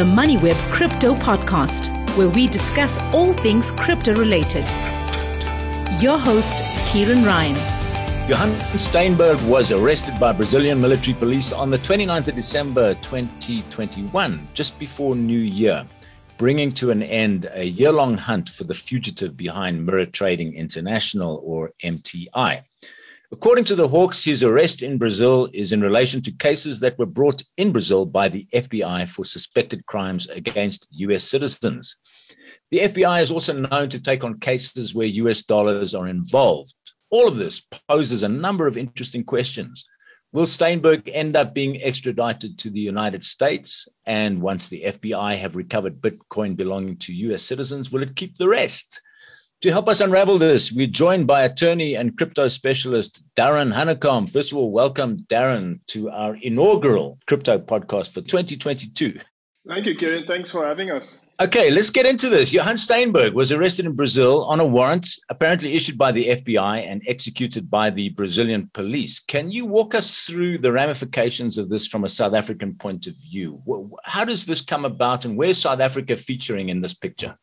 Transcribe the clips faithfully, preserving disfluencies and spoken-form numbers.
the MoneyWeb Crypto Podcast, where we discuss all things crypto-related. Your host, Kieran Ryan. Johann Steinberg was arrested by Brazilian military police on the twenty-ninth of December twenty twenty-one, just before New Year, bringing to an end a year-long hunt for the fugitive behind Mirror Trading International, or M T I. According to the Hawks, his arrest in Brazil is in relation to cases that were brought in Brazil by the F B I for suspected crimes against U S citizens. The F B I is also known to take on cases where U S dollars are involved. All of this poses a number of interesting questions. Will Steinberg end up being extradited to the United States? And once the F B I have recovered Bitcoin belonging to U S citizens, will it keep the rest? To help us unravel this, we're joined by attorney and crypto specialist Darren Hanekom. First of all, welcome, Darren, to our inaugural crypto podcast for twenty twenty-two. Thank you, Kieran. Thanks for having us. Okay, let's get into this. Johann Steinberg was arrested in Brazil on a warrant apparently issued by the F B I and executed by the Brazilian police. Can you walk us through the ramifications of this from a South African point of view? How does this come about, and where's South Africa featuring in this picture?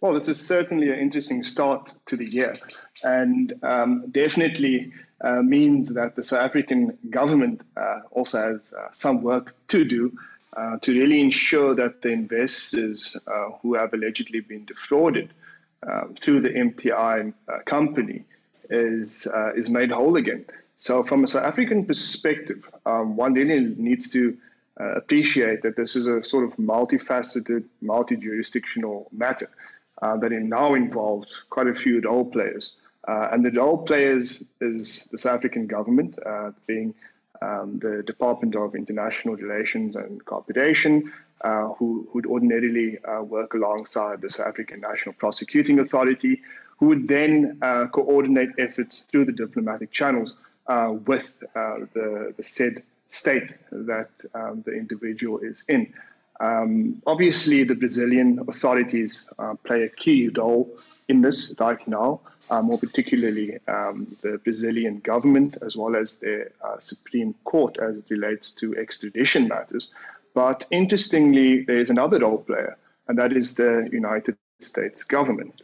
Well, this is certainly an interesting start to the year, and um, definitely uh, means that the South African government uh, also has uh, some work to do uh, to really ensure that the investors uh, who have allegedly been defrauded uh, through the M T I uh, company is uh, is made whole again. So from a South African perspective, um, one really needs to uh, appreciate that this is a sort of multifaceted, multi-jurisdictional matter. Uh, that it now involves quite a few role players. Uh, and the role players is the South African government, uh, being um, the Department of International Relations and Cooperation, uh, who would ordinarily uh, work alongside the South African National Prosecuting Authority, who would then uh, coordinate efforts through the diplomatic channels uh, with uh, the, the said state that um, the individual is in. Um, obviously, the Brazilian authorities uh, play a key role in this right now, uh, more particularly um, the Brazilian government, as well as the uh, Supreme Court as it relates to extradition matters. But interestingly, there is another role player, and that is the United States government.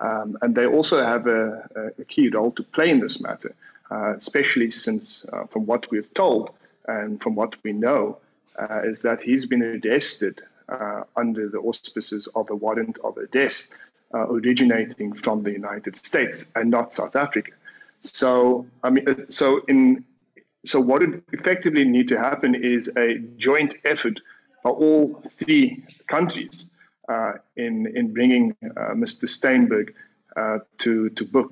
Um, and they also have a, a key role to play in this matter, uh, especially since uh, from what we've told and from what we know, Uh, is that he's been arrested uh, under the auspices of a warrant of arrest uh, originating from the United States and not South Africa. So, I mean, so in so what would effectively need to happen is a joint effort by all three countries uh, in in bringing uh, Mister Steinberg uh, to to book.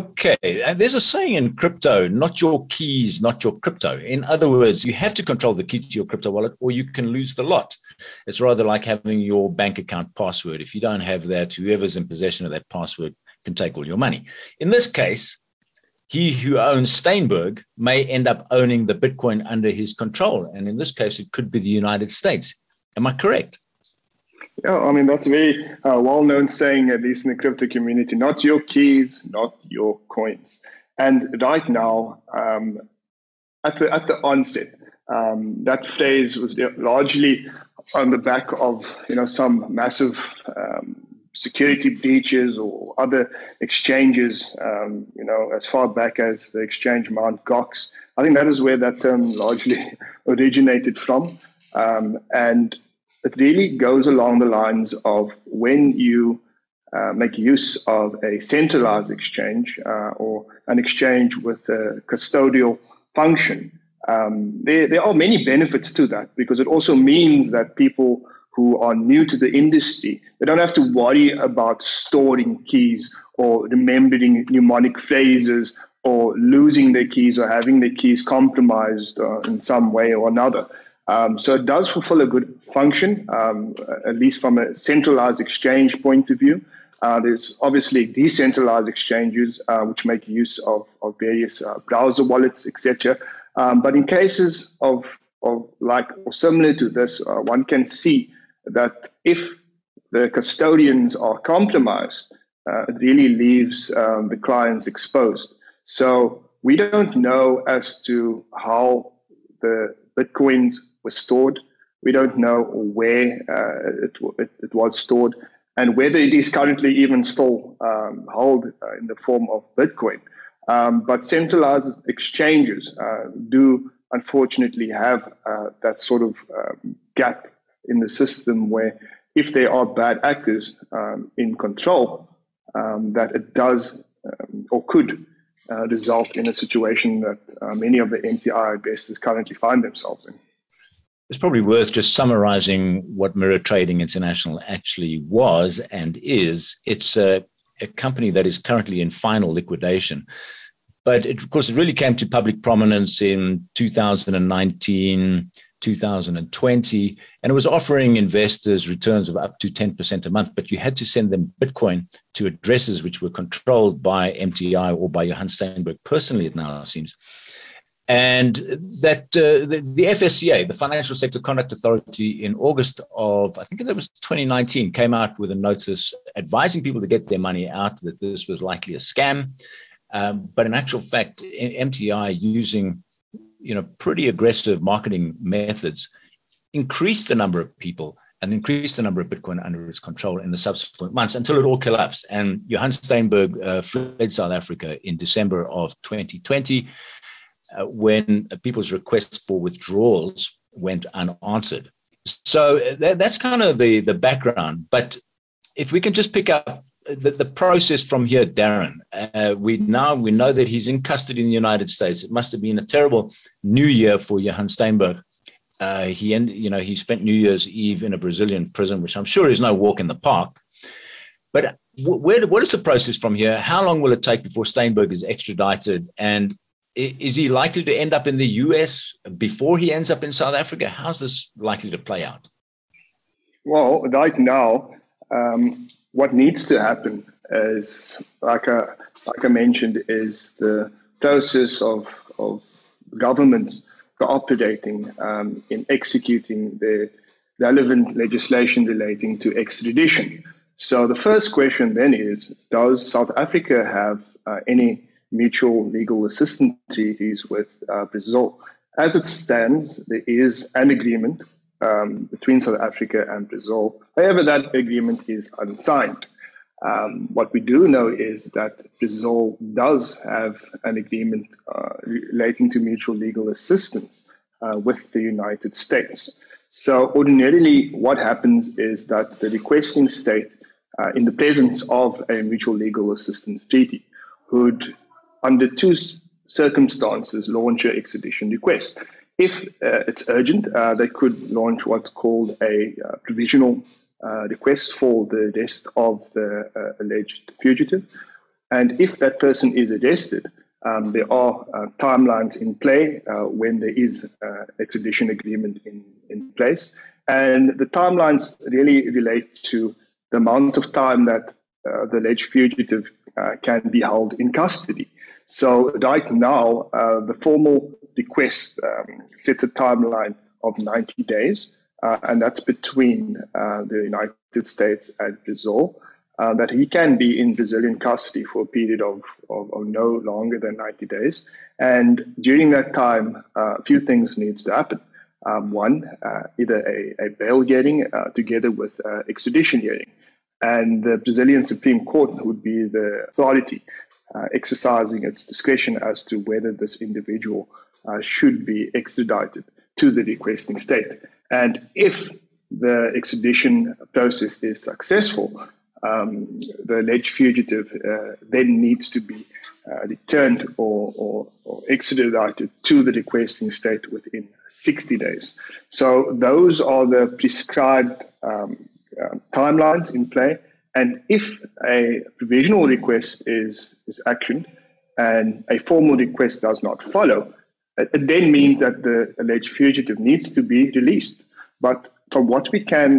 Okay, there's a saying in crypto, not your keys, not your crypto. In other words, you have to control the key to your crypto wallet or you can lose the lot. It's rather like having your bank account password. If you don't have that, whoever's in possession of that password can take all your money. In this case, he who owns Steinberg may end up owning the Bitcoin under his control. And in this case, it could be the United States. Am I correct? Yeah, I mean, that's a very uh, well-known saying, at least in the crypto community, not your keys, not your coins. And right now, um, at the at the onset, um, that phrase was largely on the back of, you know, some massive um, security breaches or other exchanges, um, you know, as far back as the exchange Mount Gox. I think that is where that term largely originated from. Um, and it really goes along the lines of when you uh, make use of a centralized exchange uh, or an exchange with a custodial function. Um, there, there are many benefits to that because it also means that people who are new to the industry, they don't have to worry about storing keys or remembering mnemonic phrases or losing their keys or having their keys compromised uh, in some way or another. Um, so it does fulfill a good function, um, at least from a centralized exchange point of view. Uh, there's obviously decentralized exchanges, uh, which make use of, of various uh, browser wallets, et cetera. Um, but in cases of, of like or similar to this, uh, one can see that if the custodians are compromised, uh, it really leaves um, the clients exposed. So we don't know as to how the Bitcoins were stored. We don't know where uh, it, it, it was stored and whether it is currently even still um, held uh, in the form of Bitcoin. Um, but centralized exchanges uh, do unfortunately have uh, that sort of um, gap in the system where if there are bad actors um, in control, um, that it does um, or could uh, result in a situation that uh, many of the M T I investors currently find themselves in. It's probably worth just summarizing what Mirror Trading International actually was and is. It's a, a company that is currently in final liquidation. But it, of course, it really came to public prominence in two thousand nineteen, two thousand twenty, and it was offering investors returns of up to ten percent a month, but you had to send them Bitcoin to addresses which were controlled by M T I or by Johann Steinberg personally, it now seems. And that uh, the, the F S C A, the Financial Sector Conduct Authority, in August of, I think it was twenty nineteen, came out with a notice advising people to get their money out, that this was likely a scam. Um, but in actual fact, M T I, using you know pretty aggressive marketing methods, increased the number of people and increased the number of Bitcoin under its control in the subsequent months until it all collapsed. And Johann Steinberg uh, fled South Africa in December of twenty twenty. Uh, when people's requests for withdrawals went unanswered. So that, that's kind of the, the background. But if we can just pick up the, the process from here, Darren, uh, we now we know that he's in custody in the United States. It must have been a terrible New Year for Johann Steinberg. Uh, he end, you know, he spent New Year's Eve in a Brazilian prison, which I'm sure is no walk in the park. But where, what is the process from here? How long will it take before Steinberg is extradited? And is he likely to end up in the U S before he ends up in South Africa? How's this likely to play out? Well, right now, um, what needs to happen is, like I, like I mentioned, is the process of, of governments cooperating um, in executing the relevant legislation relating to extradition. So the first question then is, does South Africa have uh, any mutual legal assistance treaties with uh, Brazil? As it stands, there is an agreement um, between South Africa and Brazil. However, that agreement is unsigned. Um, what we do know is that Brazil does have an agreement uh, relating to mutual legal assistance uh, with the United States. So ordinarily, what happens is that the requesting state, uh, in the presence of a mutual legal assistance treaty, would, under two circumstances, launch an extradition request. If uh, it's urgent, uh, they could launch what's called a uh, provisional uh, request for the arrest of the uh, alleged fugitive. And if that person is arrested, um, there are uh, timelines in play uh, when there is uh, extradition agreement in, in place. And the timelines really relate to the amount of time that uh, the alleged fugitive uh, can be held in custody. So right now, uh, the formal request um, sets a timeline of ninety days, uh, and that's between uh, the United States and Brazil, uh, that he can be in Brazilian custody for a period of, of, of no longer than ninety days. And during that time, uh, a few things needs to happen. Um, one, uh, either a, a bail hearing uh, together with uh, extradition hearing. And the Brazilian Supreme Court would be the authority Uh, exercising its discretion as to whether this individual uh, should be extradited to the requesting state. And if the extradition process is successful, um, the alleged fugitive uh, then needs to be uh, returned or, or, or extradited to the requesting state within sixty days. So those are the prescribed um, uh, timelines in play. And if a provisional request is, is actioned and a formal request does not follow, it then means that the alleged fugitive needs to be released. But from what we can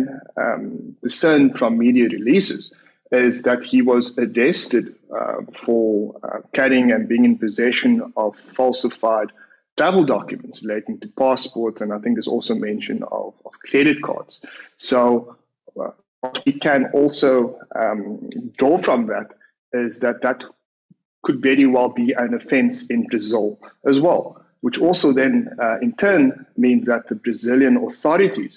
um, discern from media releases is that he was arrested uh, for uh, carrying and being in possession of falsified travel documents relating to passports. And I think there's also mention of, of credit cards. So uh, What we can also um, draw from that is that that could very well be an offense in Brazil as well, which also then uh, in turn means that the Brazilian authorities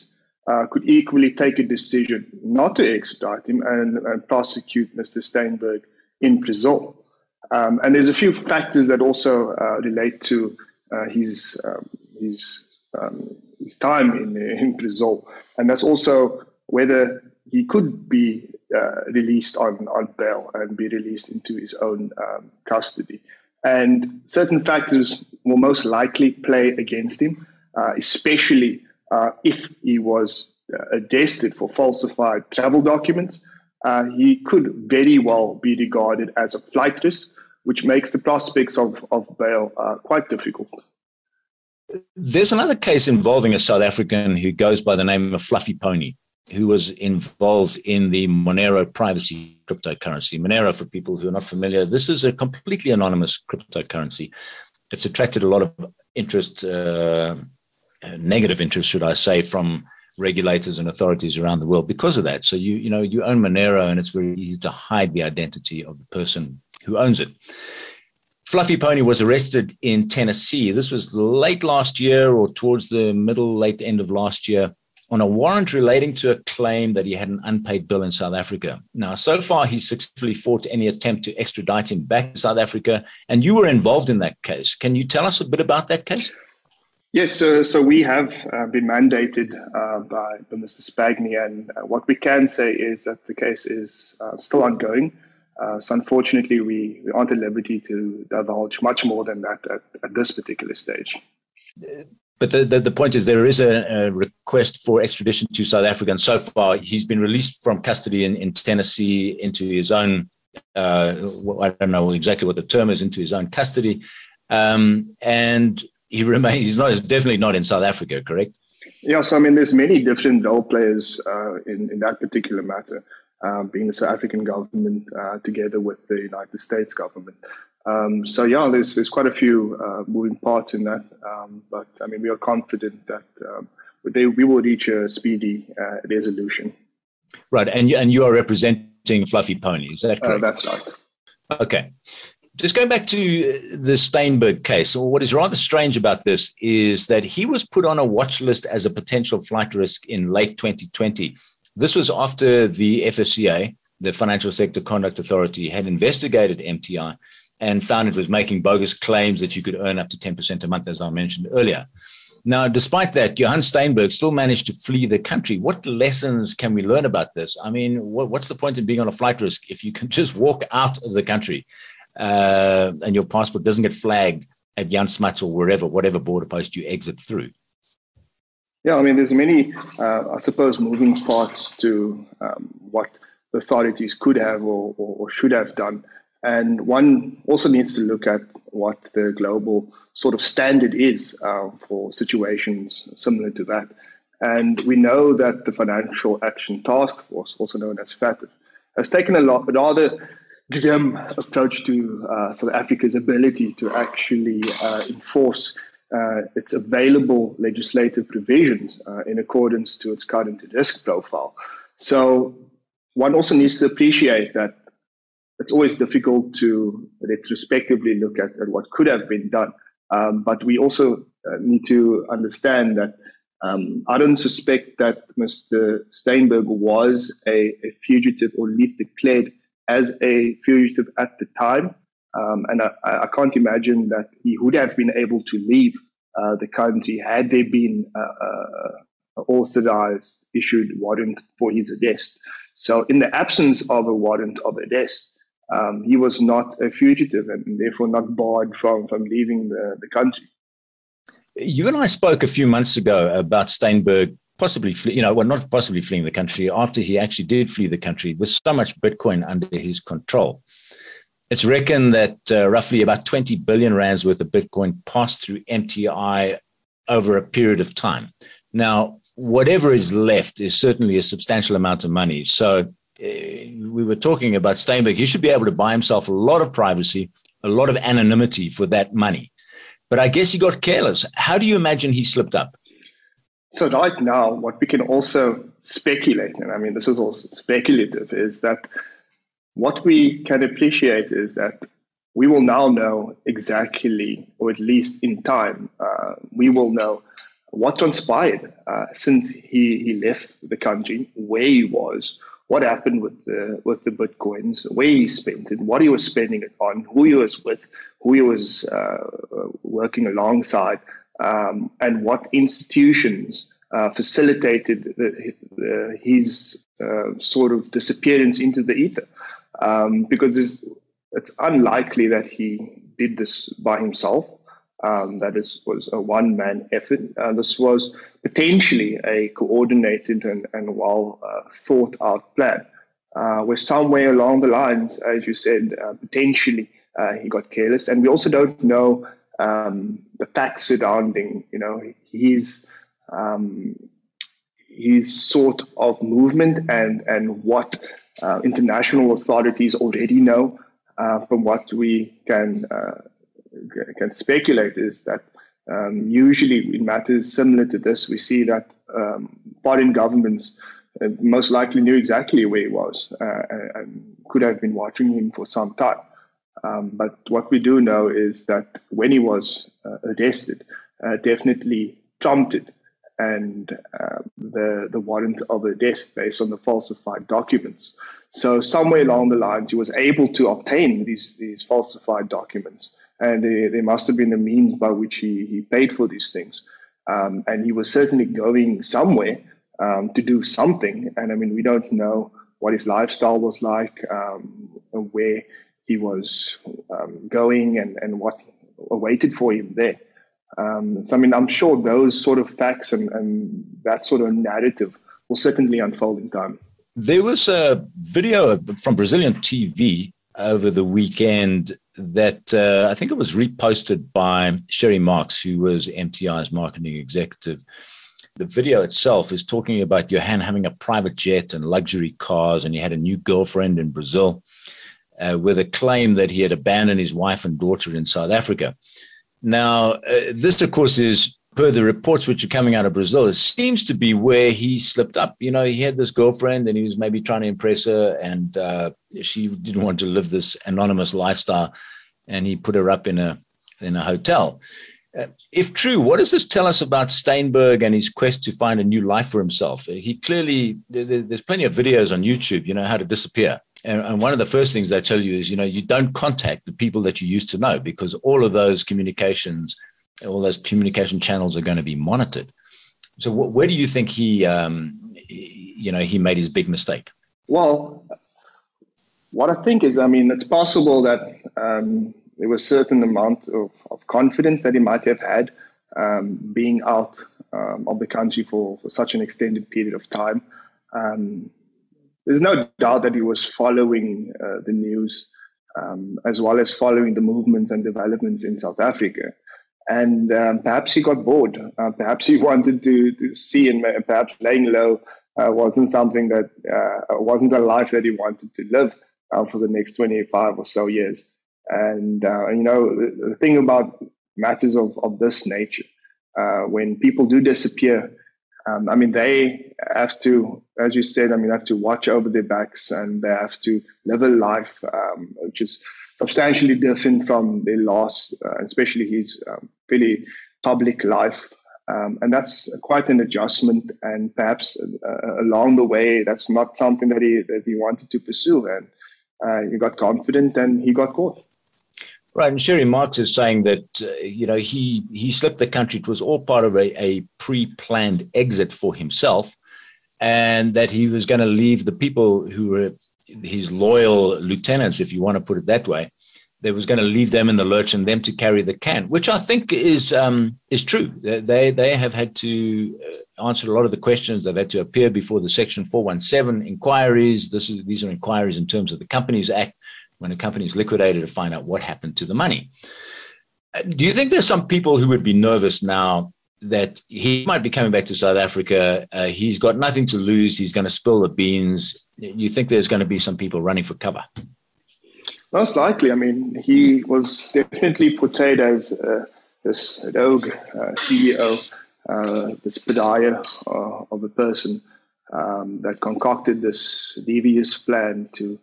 uh, could equally take a decision not to extradite him and, and prosecute Mister Steinberg in Brazil. Um, and there's a few factors that also uh, relate to uh, his um, his um, his time in in Brazil, and that's also whether he could be uh, released on, on bail and be released into his own um, custody. And certain factors will most likely play against him, uh, especially uh, if he was uh, arrested for falsified travel documents. Uh, he could very well be regarded as a flight risk, which makes the prospects of, of bail uh, quite difficult. There's another case involving a South African who goes by the name of Fluffy Pony, who was involved in the Monero privacy cryptocurrency. Monero, for people who are not familiar, this is a completely anonymous cryptocurrency. It's attracted a lot of interest, uh, negative interest, should I say, from regulators and authorities around the world because of that. So you you know, you own Monero and it's very easy to hide the identity of the person who owns it. Fluffy Pony was arrested in Tennessee. This was late last year or towards the middle, late end of last year, on a warrant relating to a claim that he had an unpaid bill in South Africa. Now, so far, he's successfully fought any attempt to extradite him back to South Africa, and you were involved in that case. Can you tell us a bit about that case? Yes, so, so we have uh, been mandated uh, by Mister Spagny, and uh, what we can say is that the case is uh, still ongoing. Uh, so unfortunately, we, we aren't at liberty to divulge much more than that at, at this particular stage. Uh, But the, the, the point is there is a, a request for extradition to South Africa. And so far, he's been released from custody in, in Tennessee into his own, uh, I don't know exactly what the term is, into his own custody. Um, and he remains, he's not, he's definitely not in South Africa, correct? Yes, I mean, there's many different role players uh, in, in that particular matter, uh, being the South African government uh, together with the United States government. Um, so, yeah, there's, there's quite a few uh, moving parts in that. Um, but, I mean, we are confident that um, they, we will reach a speedy uh, resolution. Right. And you, and you are representing Fluffy Pony, is that correct? Uh, that's right. Okay. Just going back to the Steinberg case, what is rather strange about this is that he was put on a watch list as a potential flight risk in late twenty twenty. This was after the F S C A, the Financial Sector Conduct Authority, had investigated M T I and found it was making bogus claims that you could earn up to ten percent a month, as I mentioned earlier. Now, despite that, Johann Steinberg still managed to flee the country. What lessons can we learn about this? I mean, what, what's the point in being on a flight risk if you can just walk out of the country uh, and your passport doesn't get flagged at Jan Smuts or wherever, whatever border post you exit through? Yeah, I mean, there's many, uh, I suppose, moving parts to um, what the authorities could have or, or, or should have done. And one also needs to look at what the global sort of standard is uh, for situations similar to that. And we know that the Financial Action Task Force, also known as FATF, has taken a lot, rather grim approach to uh, South Africa's ability to actually uh, enforce uh, its available legislative provisions uh, in accordance to its current risk profile. So one also needs to appreciate that it's always difficult to retrospectively look at, at what could have been done. Um, but we also uh, need to understand that um, I don't suspect that Mister Steinberg was a, a fugitive or at least declared as a fugitive at the time. Um, and I, I can't imagine that he would have been able to leave uh, the country had there been an authorized issued warrant for his arrest. So in the absence of a warrant of arrest, Um, he was not a fugitive and therefore not barred from, from leaving the, the country. You and I spoke a few months ago about Steinberg possibly, flee, you know, well, not possibly fleeing the country after he actually did flee the country with so much Bitcoin under his control. It's reckoned that uh, roughly about twenty billion rands worth of Bitcoin passed through M T I over a period of time. Now, whatever is left is certainly a substantial amount of money. So we were talking about Steinberg. He should be able to buy himself a lot of privacy, a lot of anonymity for that money. But I guess he got careless. How do you imagine he slipped up? So right now, what we can also speculate, and I mean, this is all speculative, is that what we can appreciate is that we will now know exactly, or at least in time, uh, we will know what transpired uh, since he, he left the country, where he was, what happened with the with the Bitcoins, where he spent it, what he was spending it on, who he was with, who he was uh, working alongside, um, and what institutions uh, facilitated the, the, his uh, sort of disappearance into the ether. Um, because it's, it's unlikely that he did this by himself. Um, that is, was a one-man effort. Uh, this was potentially a coordinated and, and well-thought-out uh, plan, uh, where somewhere along the lines, as you said, uh, potentially uh, he got careless. And we also don't know um, the facts surrounding, you know, his um, his sort of movement and and what uh, international authorities already know. Uh, from what we can. Uh, can speculate is that um, usually in matters similar to this, we see that um, foreign governments uh, most likely knew exactly where he was uh, and, and could have been watching him for some time. Um, but what we do know is that when he was uh, arrested, uh, definitely prompted and uh, the, the warrant of arrest based on the falsified documents. So somewhere along the lines, he was able to obtain these, these falsified documents. And there must have been a means by which he, he paid for these things. Um, and he was certainly going somewhere um, to do something. And I mean, we don't know what his lifestyle was like, um, where he was um, going and, and what awaited for him there. Um, so, I mean, I'm sure those sort of facts and, and that sort of narrative will certainly unfold in time. There was a video from Brazilian T V over the weekend that uh, I think it was reposted by Sherrie Marx, who was M T I's marketing executive. The video itself is talking about Johann having a private jet and luxury cars, and he had a new girlfriend in Brazil uh, with a claim that he had abandoned his wife and daughter in South Africa. Now, uh, this, of course, is per the reports which are coming out of Brazil. It seems to be where he slipped up. You know, he had this girlfriend and he was maybe trying to impress her, and uh, she didn't want to live this anonymous lifestyle, and he put her up in a in a hotel. Uh, if true, what does this tell us about Steinberg and his quest to find a new life for himself? He clearly, there, there's plenty of videos on YouTube, you know, how to disappear. And, and one of the first things I tell you is, you know, you don't contact the people that you used to know, because all of those communications all those communication channels are going to be monitored. So wh- where do you think he, um, he, you know, he made his big mistake? Well, what I think is, I mean, it's possible that um, there was a certain amount of, of confidence that he might have had um, being out um, of the country for, for such an extended period of time. Um, there's no doubt that he was following uh, the news um, as well as following the movements and developments in South Africa. And um, perhaps he got bored. Uh, perhaps he wanted to, to see, and perhaps laying low uh, wasn't something that uh, wasn't a life that he wanted to live uh, for the next twenty-five or so years. And, uh, you know, the, the thing about matters of, of this nature, uh, when people do disappear, um, I mean, they have to, as you said, I mean, have to watch over their backs, and they have to live a life um, which is substantially different from their last, uh, especially his um, really public life. Um, and that's quite an adjustment. And perhaps uh, along the way, that's not something that he, that he wanted to pursue. And uh, he got confident and he got caught. Right. And Sherrie Marx is saying that, uh, you know, he, he slipped the country. It was all part of a, a pre-planned exit for himself, and that he was going to leave the people who were his loyal lieutenants, if you want to put it that way. They was going to leave them in the lurch and them to carry the can, which I think is um, is true. They they have had to answer a lot of the questions. They've had to appear before the Section four one seven inquiries. This is, these are inquiries in terms of the Companies Act, when a company is liquidated, to find out what happened to the money. Do you think there's some people who would be nervous now that he might be coming back to South Africa? Uh, he's got nothing to lose. He's going to spill the beans. You think there's going to be some people running for cover? Most likely. I mean, he was definitely portrayed as uh, this rogue uh, C E O, uh, this pariah uh, of a person um, that concocted this devious plan to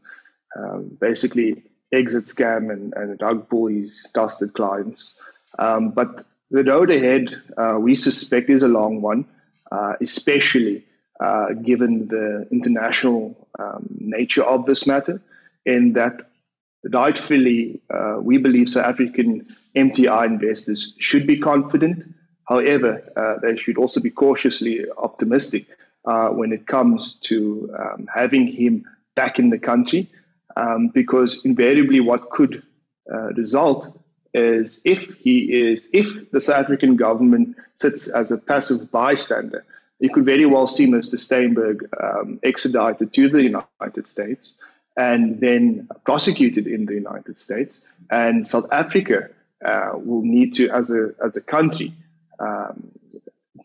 um, basically exit scam and, and rug pull his trusted clients. Um, but the road ahead, uh, we suspect, is a long one, uh, especially uh, given the international um, nature of this matter, in that rightfully, uh, we believe South African M T I investors should be confident. However, uh, they should also be cautiously optimistic uh, when it comes to um, having him back in the country, um, because invariably what could uh, result is if he is, if the South African government sits as a passive bystander, you could very well see Mister Steinberg um, extradited to the United States and then prosecuted in the United States, and South Africa uh, will need to, as a as a country, um,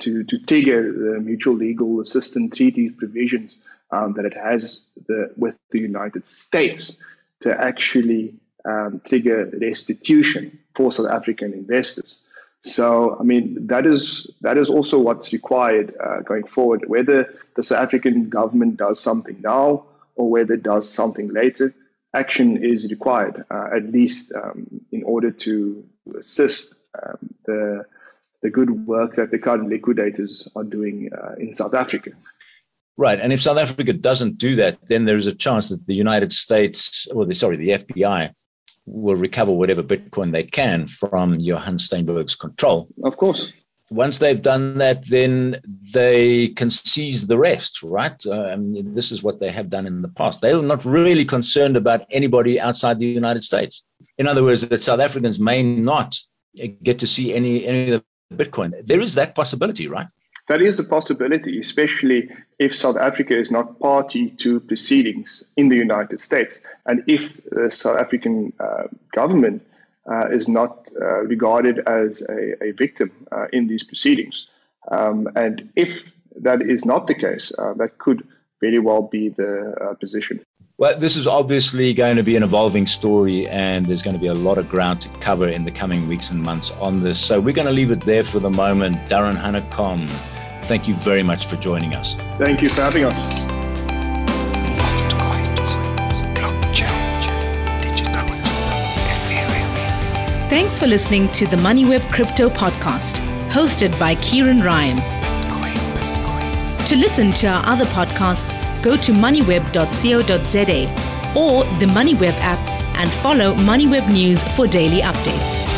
to to trigger the mutual legal assistance treaty provisions um, that it has the, with the United States to actually um, trigger restitution for South African investors. So, I mean, that is that is also what's required uh, going forward. Whether the South African government does something now, or whether it does something later, action is required, uh, at least um, in order to assist um, the the good work that the current liquidators are doing uh, in South Africa. Right, and if South Africa doesn't do that, then there is a chance that the United States, or the, sorry, the F B I, will recover whatever Bitcoin they can from Johann Steinberg's control. Of course. Once they've done that, then they can seize the rest, right? Uh, I mean, this is what they have done in the past. They're not really concerned about anybody outside the United States. In other words, that South Africans may not get to see any, any of the Bitcoin. There is that possibility, right? That is a possibility, especially if South Africa is not party to proceedings in the United States. And if the South African uh, government Uh, is not uh, regarded as a, a victim uh, in these proceedings. Um, and if that is not the case, uh, that could very well be the uh, position. Well, this is obviously going to be an evolving story, and there's going to be a lot of ground to cover in the coming weeks and months on this. So we're going to leave it there for the moment. Darren Hanekom, thank you very much for joining us. Thank you for having us. Thanks for listening to the MoneyWeb Crypto Podcast, hosted by Kieran Ryan. To listen to our other podcasts, go to moneyweb dot co dot za or the MoneyWeb app and follow MoneyWeb News for daily updates.